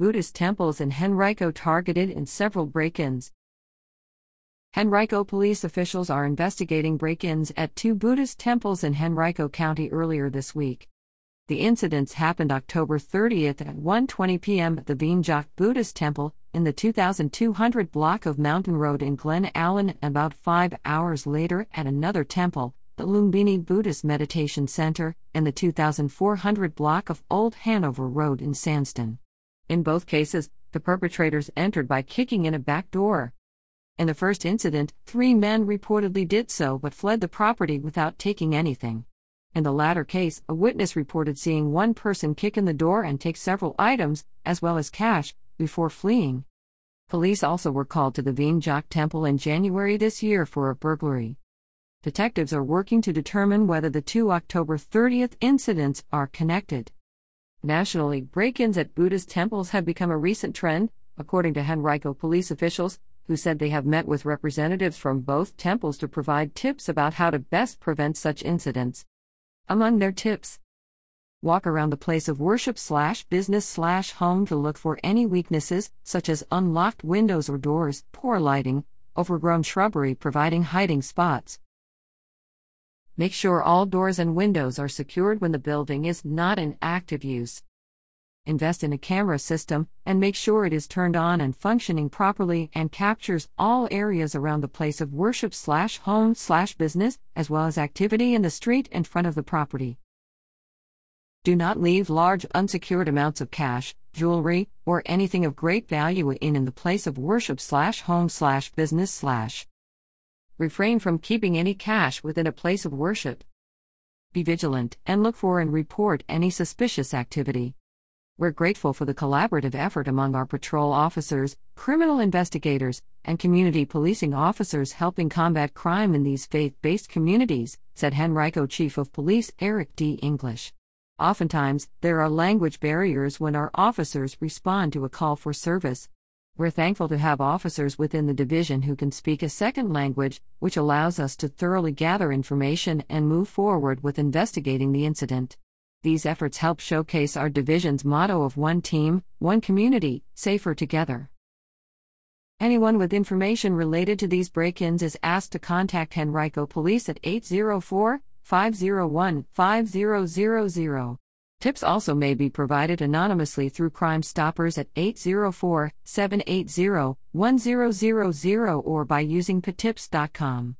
Buddhist temples in Henrico targeted in several break-ins. Henrico police officials are investigating break-ins at two Buddhist temples in Henrico County earlier this week. The incidents happened October 30th at 1:20 p.m. at the Vien Giac Buddhist Temple in the 2200 block of Mountain Road in Glen Allen, and about 5 hours later at another temple, the Lumbini Buddhist Meditation Center, in the 2400 block of Old Hanover Road in Sandston. In both cases, the perpetrators entered by kicking in a back door. In the first incident, 3 men reportedly did so but fled the property without taking anything. In the latter case, a witness reported seeing one person kick in the door and take several items, as well as cash, before fleeing. Police also were called to the Vien Giac Temple in January this year for a burglary. Detectives are working to determine whether the two October 30th incidents are connected. Nationally, break-ins at Buddhist temples have become a recent trend, according to Henrico police officials, who said they have met with representatives from both temples to provide tips about how to best prevent such incidents. Among their tips: walk around the place of worship/business/home to look for any weaknesses, such as unlocked windows or doors, poor lighting, overgrown shrubbery providing hiding spots. Make sure all doors and windows are secured when the building is not in active use. Invest in a camera system, and make sure it is turned on and functioning properly and captures all areas around the place of worship/home/business, as well as activity in the street in front of the property. Do not leave large unsecured amounts of cash, jewelry, or anything of great value in the place of worship/home/business. Refrain from keeping any cash within a place of worship. Be vigilant, and look for and report any suspicious activity. We're grateful for the collaborative effort among our patrol officers, criminal investigators, and community policing officers helping combat crime in these faith-based communities, said Henrico Chief of Police Eric D. English. Oftentimes, there are language barriers when our officers respond to a call for service. We're thankful to have officers within the division who can speak a second language, which allows us to thoroughly gather information and move forward with investigating the incident. These efforts help showcase our division's motto of one team, one community, safer together. Anyone with information related to these break-ins is asked to contact Henrico Police at 804-501-5000. Tips also may be provided anonymously through Crime Stoppers at 804-780-1000 or by using petips.com.